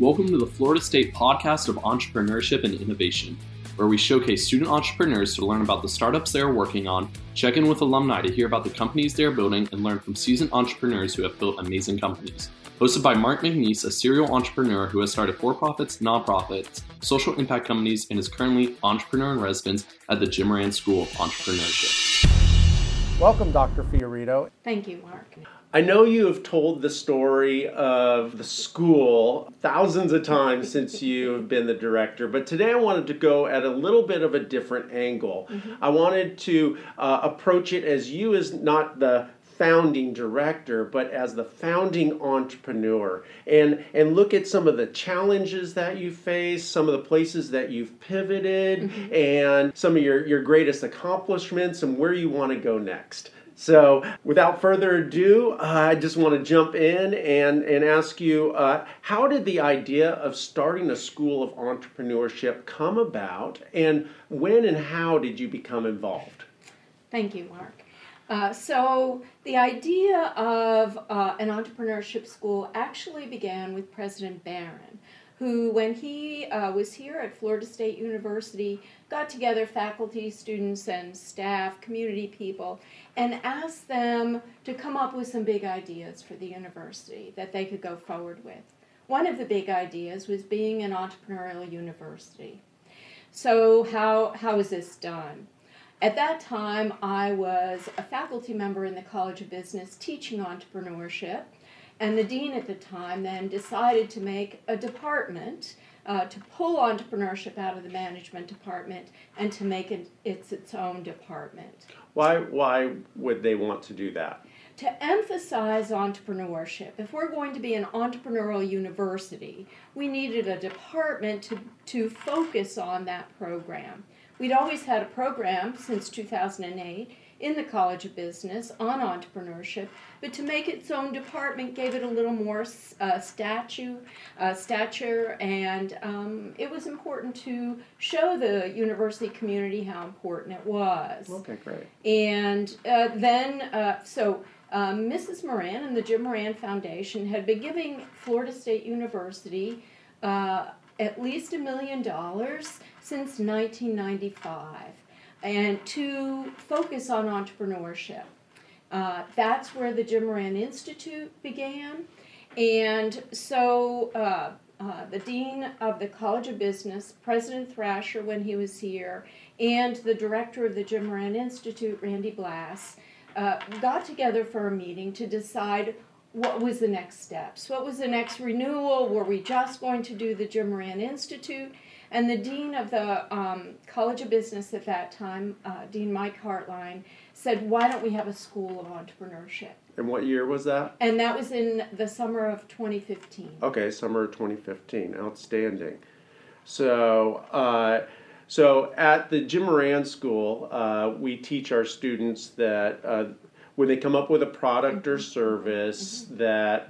Welcome to the Florida State Podcast of Entrepreneurship and Innovation, where we showcase student entrepreneurs to learn about the startups they are working on, check in with alumni to hear about the companies they are building, and learn from seasoned entrepreneurs who have built amazing companies. Hosted by Mark McNeese, a serial entrepreneur who has started for-profits, nonprofits, social impact companies, and is currently entrepreneur in residence at the Jim Moran School of Entrepreneurship. Welcome, Dr. Fiorito. Thank you, Mark. I know you have told the story of the school thousands of times since you've been the director, but today I wanted to go at a little bit of a different angle. Mm-hmm. I wanted to approach it as you as not the founding director, but as the founding entrepreneur, and look at some of the challenges that you faced, some of the places that you've pivoted, mm-hmm. and some of your greatest accomplishments and where you want to go next. So without further ado, I just want to jump in and ask you, how did the idea of starting a school of entrepreneurship come about, and when and how did you become involved? Thank you, Mark. So the idea of an entrepreneurship school actually began with President Barron, who, when he was here at Florida State University, got together faculty, students, and staff, community people, and asked them to come up with some big ideas for the university that they could go forward with. One of the big ideas was being an entrepreneurial university. So how is this done? At that time, I was a faculty member in the College of Business teaching entrepreneurship, and the dean at the time then decided to make a department to pull entrepreneurship out of the management department and to make it its own department. Why would they want to do that? To emphasize entrepreneurship. If we're going to be an entrepreneurial university, we needed a department to focus on that program. We'd always had a program since 2008 in the College of Business on entrepreneurship, but to make its own department gave it a little more stature, and it was important to show the university community how important it was. Okay, great. And then Mrs. Moran and the Jim Moran Foundation had been giving Florida State University at least $1 million since 1995, and to focus on entrepreneurship. That's where the Jim Moran Institute began, and so the Dean of the College of Business, President Thrasher when he was here, and the Director of the Jim Moran Institute, Randy Blass, got together for a meeting to decide what was the next steps. What was the next renewal? Were we just going to do the Jim Moran Institute? And the dean of the College of Business at that time, Dean Mike Hartline, said, why don't we have a school of entrepreneurship? And what year was that? And that was in the summer of 2015. Okay, summer of 2015. Outstanding. So at the Jim Moran School, we teach our students that when they come up with a product mm-hmm. or service mm-hmm.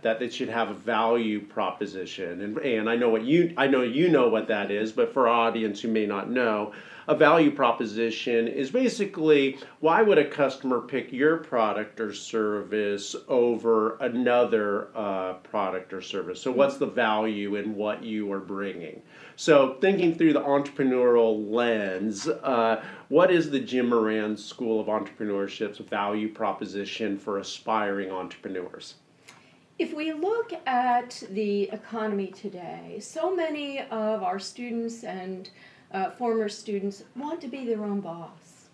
that they should have a value proposition, and I know you know what that is, but for our audience who may not know, a value proposition is basically, why would a customer pick your product or service over another product or service? So what's the value in what you are bringing? So thinking through the entrepreneurial lens, what is the Jim Moran School of Entrepreneurship's value proposition for aspiring entrepreneurs? If we look at the economy today, so many of our students and former students want to be their own boss.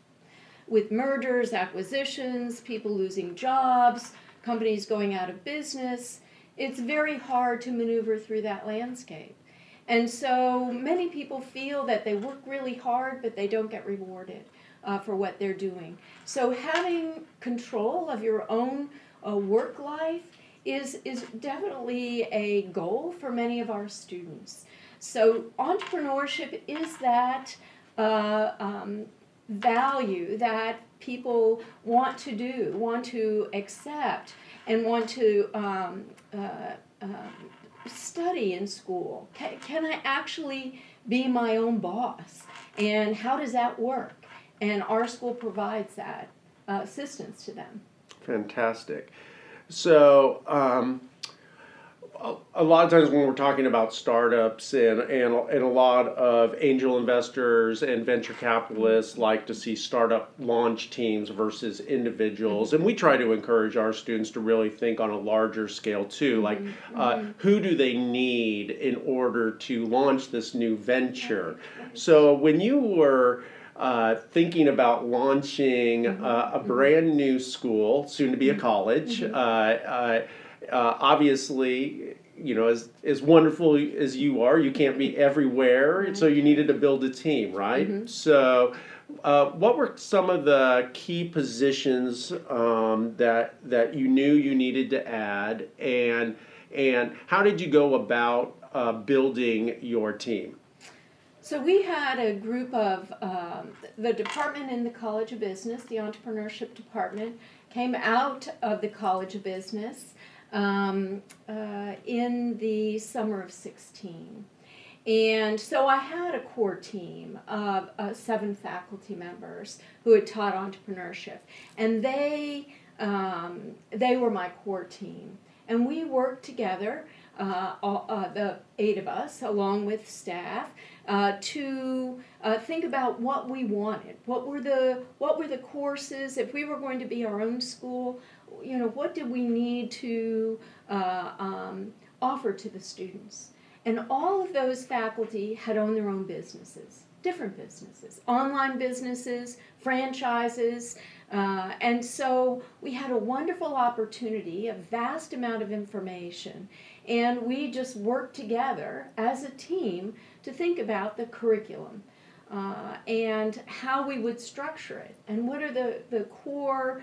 With mergers, acquisitions, people losing jobs, companies going out of business, it's very hard to maneuver through that landscape. And so many people feel that they work really hard, but they don't get rewarded for what they're doing. So having control of your own work life is definitely a goal for many of our students. So entrepreneurship is that value that people want to do, want to accept, and want to study in school. Can I actually be my own boss? And how does that work? And our school provides that assistance to them. Fantastic. So a lot of times when we're talking about startups and a lot of angel investors and venture capitalists like to see startup launch teams versus individuals. And we try to encourage our students to really think on a larger scale too, like who do they need in order to launch this new venture? So when you were thinking about launching a brand new school, soon to be a college, obviously, you know, as wonderful as you are, you can't be everywhere, so you needed to build a team, right? So what were some of the key positions that you knew you needed to add, and how did you go about building your team? So we had a group of, the department in the College of Business, the Entrepreneurship Department, came out of the College of Business in the summer of 2016. And so I had a core team of 7 faculty members who had taught entrepreneurship. And they were my core team. And we worked together, the 8 of us, along with staff, to think about what we wanted. What were the courses? If we were going to be our own school, you know, what did we need to offer to the students? And all of those faculty had owned their own businesses, different businesses, online businesses, franchises, and so we had a wonderful opportunity, a vast amount of information, and we just worked together as a team to think about the curriculum and how we would structure it, and what are the core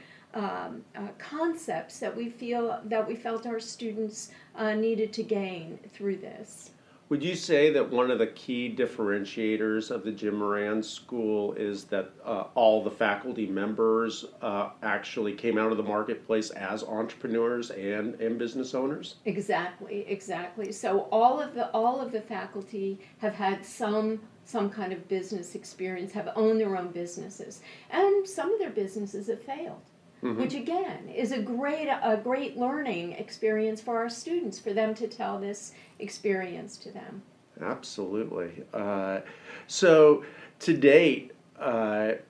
concepts that we felt our students needed to gain through this. Would you say that one of the key differentiators of the Jim Moran School is that all the faculty members actually came out of the marketplace as entrepreneurs and business owners? Exactly, exactly. So all of the faculty have had some kind of business experience, have owned their own businesses, and some of their businesses have failed. Which again is a great learning experience for our students, for them to tell this experience to them. Absolutely. So to date,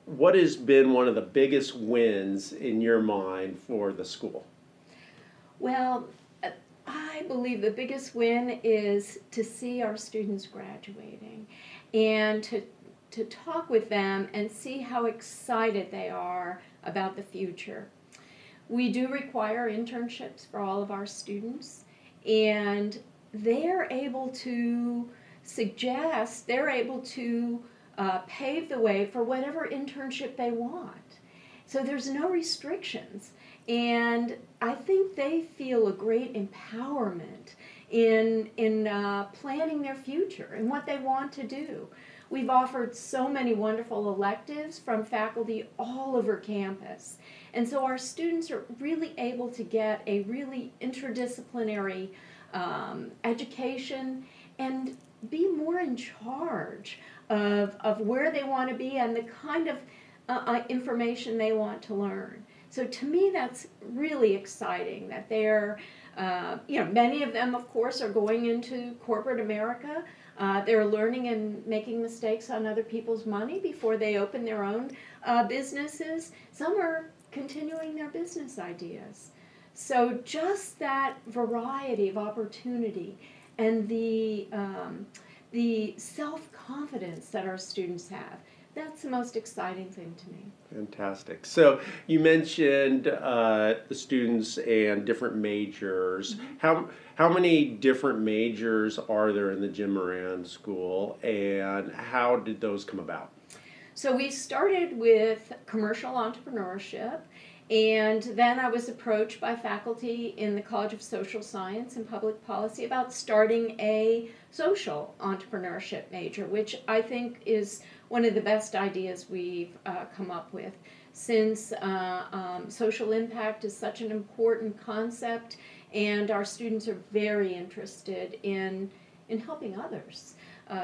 what has been one of the biggest wins in your mind for the school? Well, I believe the biggest win is to see our students graduating and to talk with them and see how excited they are about the future. We do require internships for all of our students, and they're able to suggest, they're able to pave the way for whatever internship they want. So there's no restrictions, and I think they feel a great empowerment in planning their future and what they want to do. We've offered so many wonderful electives from faculty all over campus. And so our students are really able to get a really interdisciplinary education and be more in charge of where they want to be and the kind of information they want to learn. So to me, that's really exciting that they're, you know, many of them, of course, are going into corporate America. They're learning and making mistakes on other people's money before they open their own businesses. Some are continuing their business ideas. So just that variety of opportunity and the self-confidence that our students have, that's the most exciting thing to me. Fantastic. So you mentioned the students and different majors. How many different majors are there in the Jim Moran School, and how did those come about? So we started with commercial entrepreneurship, and then I was approached by faculty in the College of Social Science and Public Policy about starting a social entrepreneurship major, which I think is one of the best ideas we've come up with, since social impact is such an important concept and our students are very interested in helping others.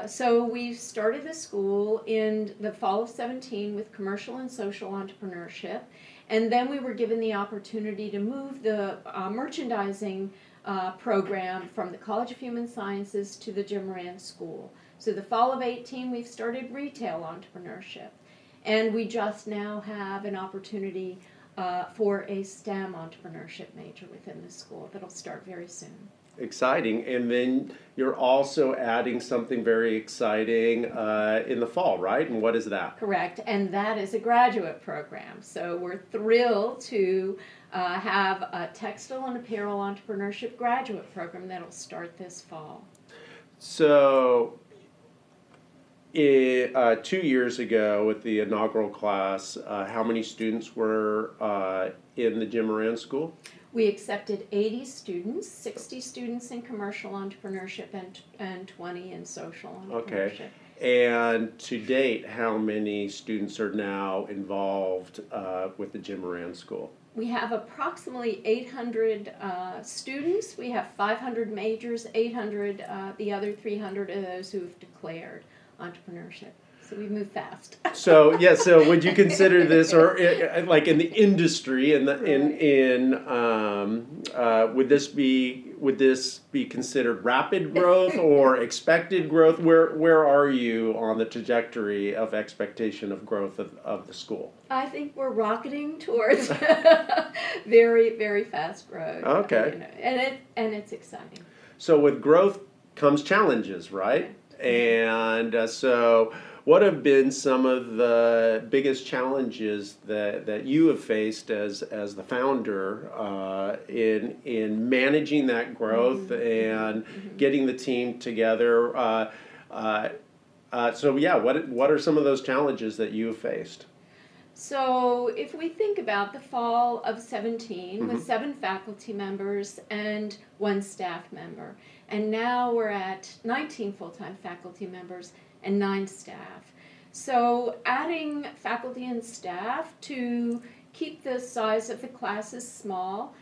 So we started the school in the fall of 2017 with commercial and social entrepreneurship, and then we were given the opportunity to move the merchandising program from the College of Human Sciences to the Jim Moran School. So the fall of 2018, we've started retail entrepreneurship. And we just now have an opportunity for a STEM entrepreneurship major within the school that'll start very soon. Exciting. And then you're also adding something very exciting in the fall, right? And what is that? Correct. And that is a graduate program. So we're thrilled to have a textile and apparel entrepreneurship graduate program that'll start this fall. So 2 years ago with the inaugural class, how many students were in the Jim Moran School? We accepted 80 students, 60 students in commercial entrepreneurship and 20 in social entrepreneurship. Okay. And to date, how many students are now involved with the Jim Moran School? We have approximately 800 students. We have 500 majors, 800, the other 300 are those who have declared entrepreneurship. So we move fast. So yeah. So would you consider this, or like in the industry, and would this be considered rapid growth or expected growth? Where are you on the trajectory of expectation of growth of the school? I think we're rocketing towards very, very fast growth. Okay. You know, and it's exciting. So with growth comes challenges, right? Okay. And so, what have been some of the biggest challenges that you have faced as the founder in managing that growth and getting the team together? So yeah, what are some of those challenges that you have faced? So if we think about the fall of 2017 with 7 faculty members and 1 staff member, and now we're at 19 full-time faculty members and 9 staff. So adding faculty and staff to keep the size of the classes small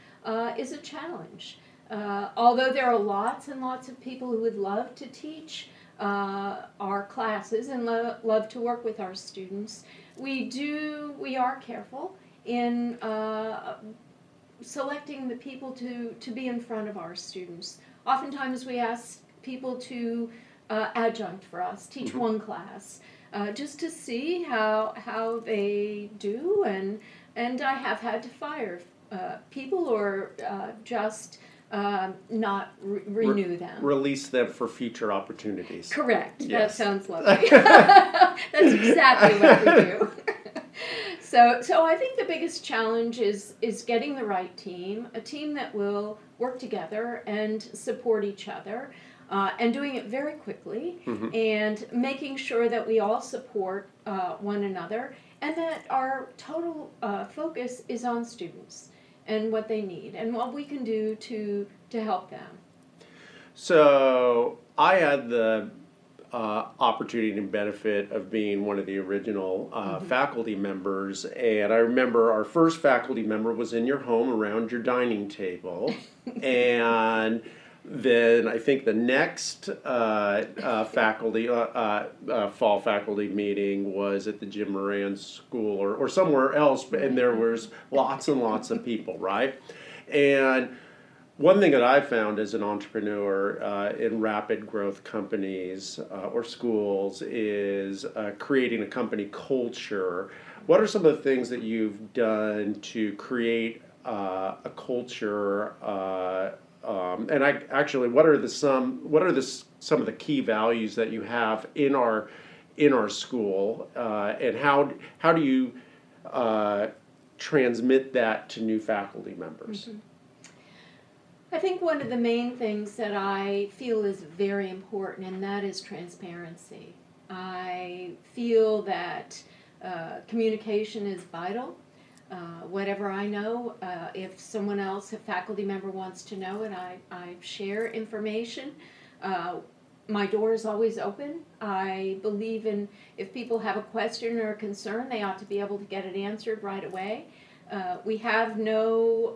is a challenge. Although there are lots and lots of people who would love to teach our classes and love to work with our students, we are careful in selecting the people to be in front of our students. Oftentimes we ask people to adjunct for us, teach one class, just to see how they do, and I have had to fire people or just not renew them. Release them for future opportunities. Correct. Yes. That sounds lovely. That's exactly what we do. So I think the biggest challenge is getting the right team, a team that will work together and support each other. And doing it very quickly, and making sure that we all support one another, and that our total focus is on students and what they need and what we can do to help them. So I had the opportunity and benefit of being one of the original faculty members, and I remember our first faculty member was in your home around your dining table, and then I think the next fall faculty meeting was at the Jim Moran School or somewhere else, and there was lots and lots of people, right? And one thing that I found as an entrepreneur in rapid growth companies or schools is creating a company culture. What are some of the things that you've done to create a culture? What are some of the key values that you have in our school, and how do you transmit that to new faculty members? I think one of the main things that I feel is very important, and that is transparency. I feel that communication is vital. Whatever I know, if someone else, a faculty member, wants to know it, I share information. My door is always open. I believe in, if people have a question or a concern, they ought to be able to get it answered right away. We have no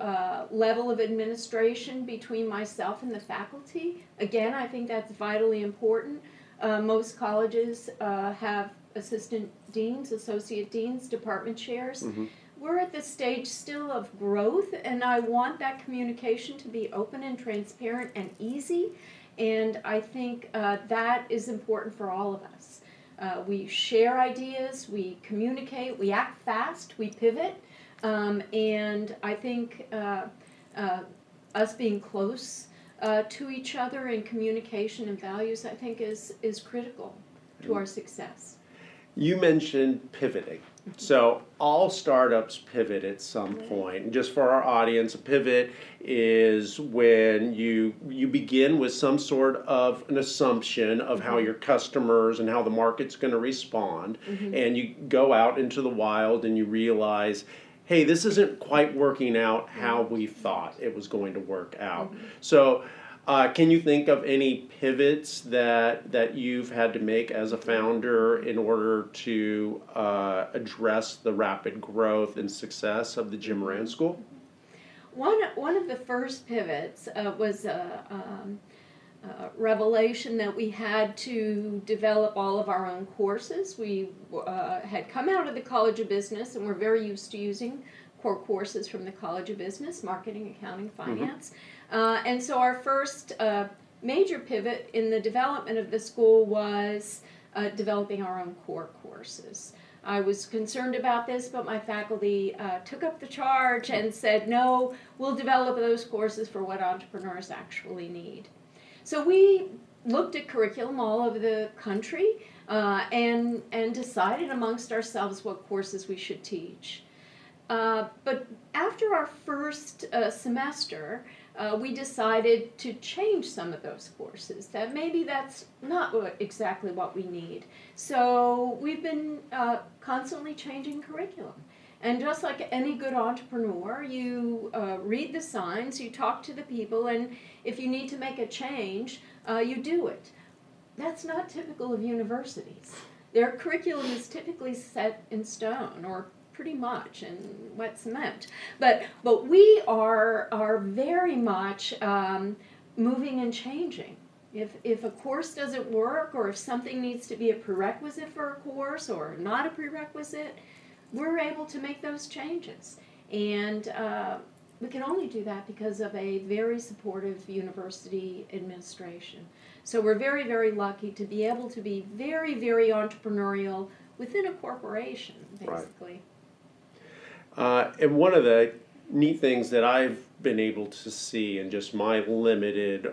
level of administration between myself and the faculty. Again, I think that's vitally important. Most colleges have assistant deans, associate deans, department chairs. we're at the stage still of growth, and I want that communication to be open and transparent and easy, and I think that is important for all of us. We share ideas, we communicate, we act fast, we pivot, and I think us being close to each other in communication and values, I think is critical to our success. You mentioned pivoting. So all startups pivot at some point. Just for our audience, a pivot is when you begin with some sort of an assumption of how your customers and how the market's going to respond, and you go out into the wild and you realize, hey, this isn't quite working out how we thought it was going to work out. So can you think of any pivots that you've had to make as a founder in order to address the rapid growth and success of the Jim Moran School? One of the first pivots was a revelation that we had to develop all of our own courses. We had come out of the College of Business and were very used to using core courses from the College of Business, Marketing, Accounting, Finance. And so our first major pivot in the development of the school was developing our own core courses. I was concerned about this, but my faculty took up the charge and said, no, we'll develop those courses for what entrepreneurs actually need. So we looked at curriculum all over the country and decided amongst ourselves what courses we should teach. But after our first semester, we decided to change some of those courses, that maybe that's not exactly what we need. So we've been constantly changing curriculum. And just like any good entrepreneur, you read the signs, you talk to the people, and if you need to make a change, you do it. That's not typical of universities. Their curriculum is typically set in stone, or pretty much, and what's meant. But we are very much moving and changing. If a course doesn't work, or if something needs to be a prerequisite for a course or not a prerequisite, we're able to make those changes. And we can only do that because of a very supportive university administration. So we're very, very lucky to be able to be very, very entrepreneurial within a corporation, basically. Right. And one of the neat things that I've been able to see in just my limited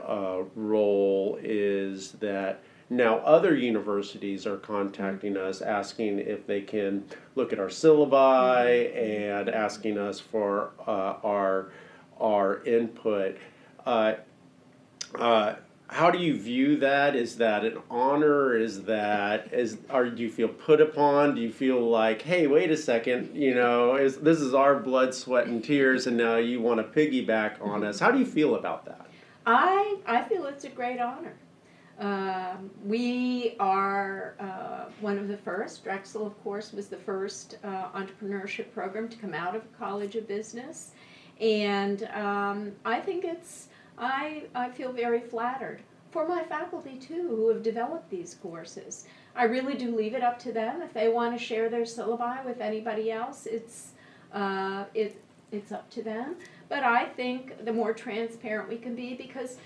role is that now other universities are contacting us asking if they can look at our syllabi and asking us for our input. How do you view that? Is that an honor? Do you feel put upon? Do you feel like, hey, wait a second, you know, this is our blood, sweat, and tears, and now you want to piggyback on us? How do you feel about that? I feel it's a great honor. We are one of the first. Drexel, of course, was the first entrepreneurship program to come out of a College of Business, and I think it's. I feel very flattered for my faculty, too, who have developed these courses. I really do leave it up to them. If they want to share their syllabi with anybody else, it's up to them. But I think the more transparent we can be, because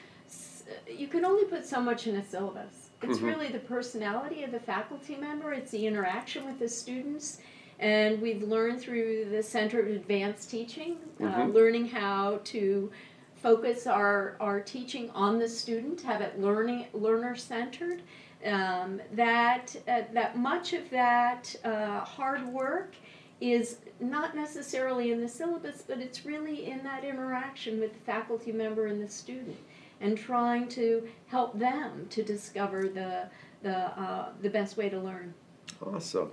you can only put so much in a syllabus. It's really the personality of the faculty member. It's the interaction with the students. And we've learned through the Center of Advanced Teaching, learning how to focus our teaching on the student, have it learner-centered, that much of that hard work is not necessarily in the syllabus, but it's really in that interaction with the faculty member and the student, and trying to help them to discover the best way to learn. Awesome.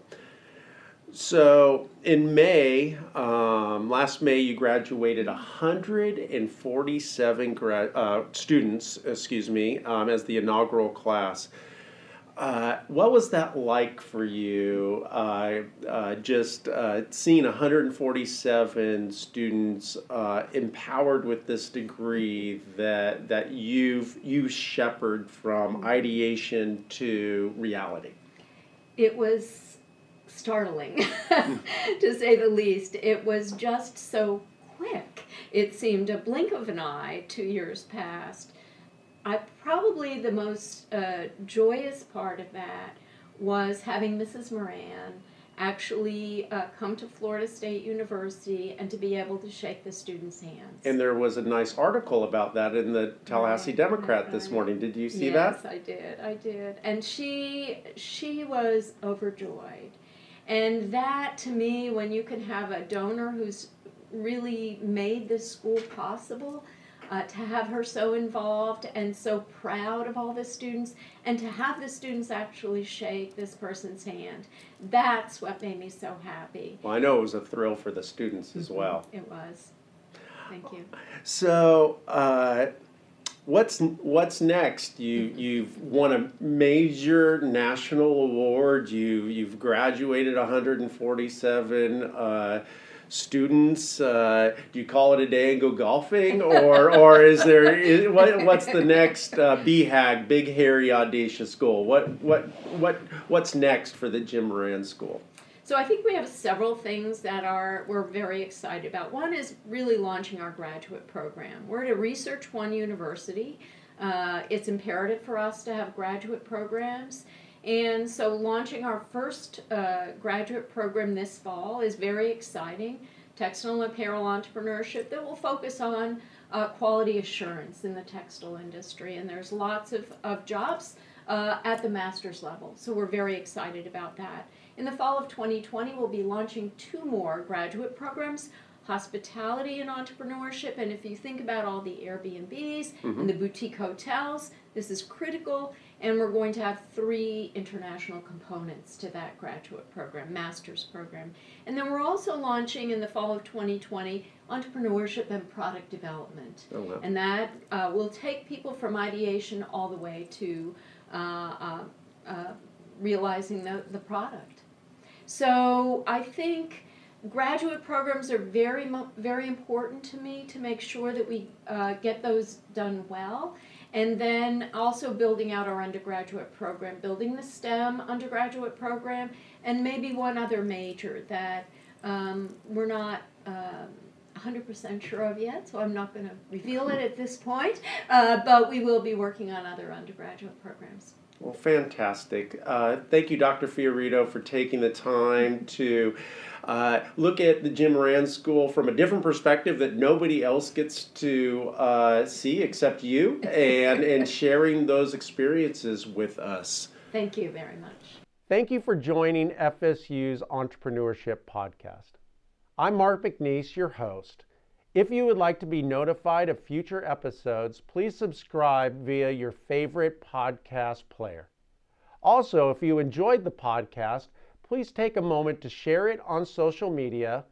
So in May, last May, you graduated 147 students, as the inaugural class. What was that like for you, seeing 147 students empowered with this degree that you shepherd from ideation to reality? It was startling, to say the least. It was just so quick. It seemed a blink of an eye, 2 years passed. Probably the most joyous part of that was having Mrs. Moran actually come to Florida State University and to be able to shake the students' hands. And there was a nice article about that in the Tallahassee Democrat this morning. Did you see that? Yes, I did. I did. And she was overjoyed. And that, to me, when you can have a donor who's really made this school possible, to have her so involved and so proud of all the students, and to have the students actually shake this person's hand, that's what made me so happy. Well, I know it was a thrill for the students as well. It was. Thank you. So, what's next? You've won a major national award. You've graduated 147. Students, do you call it a day and go golfing, or is there what's the next BHAG, big hairy audacious goal? What's next for the Jim Moran School? So I think we have several things that we're very excited about. One is really launching our graduate program. We're at a Research One university. It's imperative for us to have graduate programs. And so launching our first graduate program this fall is very exciting, textile and apparel entrepreneurship, that will focus on quality assurance in the textile industry. And there's lots of jobs at the master's level, so we're very excited about that. In the fall of 2020, we'll be launching 2 more graduate programs, hospitality and entrepreneurship. And if you think about all the Airbnbs and the boutique hotels, this is critical. And we're going to have 3 international components to that graduate program, master's program. And then we're also launching in the fall of 2020 entrepreneurship and product development. Oh, wow. And that will take people from ideation all the way to realizing the product. So I think graduate programs are very, very important to me, to make sure that we get those done well. And then also building out our undergraduate program, building the STEM undergraduate program, and maybe one other major that we're not 100% sure of yet, so I'm not going to reveal it at this point, but we will be working on other undergraduate programs. Well, fantastic. Thank you, Dr. Fiorito, for taking the time to look at the Jim Moran School from a different perspective that nobody else gets to see except you, and sharing those experiences with us. Thank you very much. Thank you for joining FSU's Entrepreneurship Podcast. I'm Mark McNeese, your host. If you would like to be notified of future episodes, please subscribe via your favorite podcast player. Also, if you enjoyed the podcast, please take a moment to share it on social media,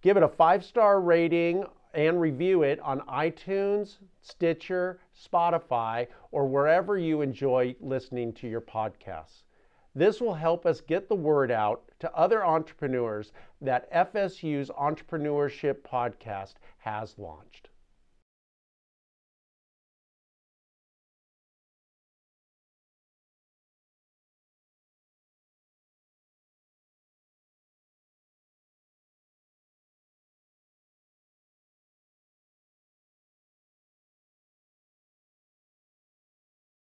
give it a 5-star rating, and review it on iTunes, Stitcher, Spotify, or wherever you enjoy listening to your podcasts. This will help us get the word out to other entrepreneurs that FSU's Entrepreneurship Podcast has launched.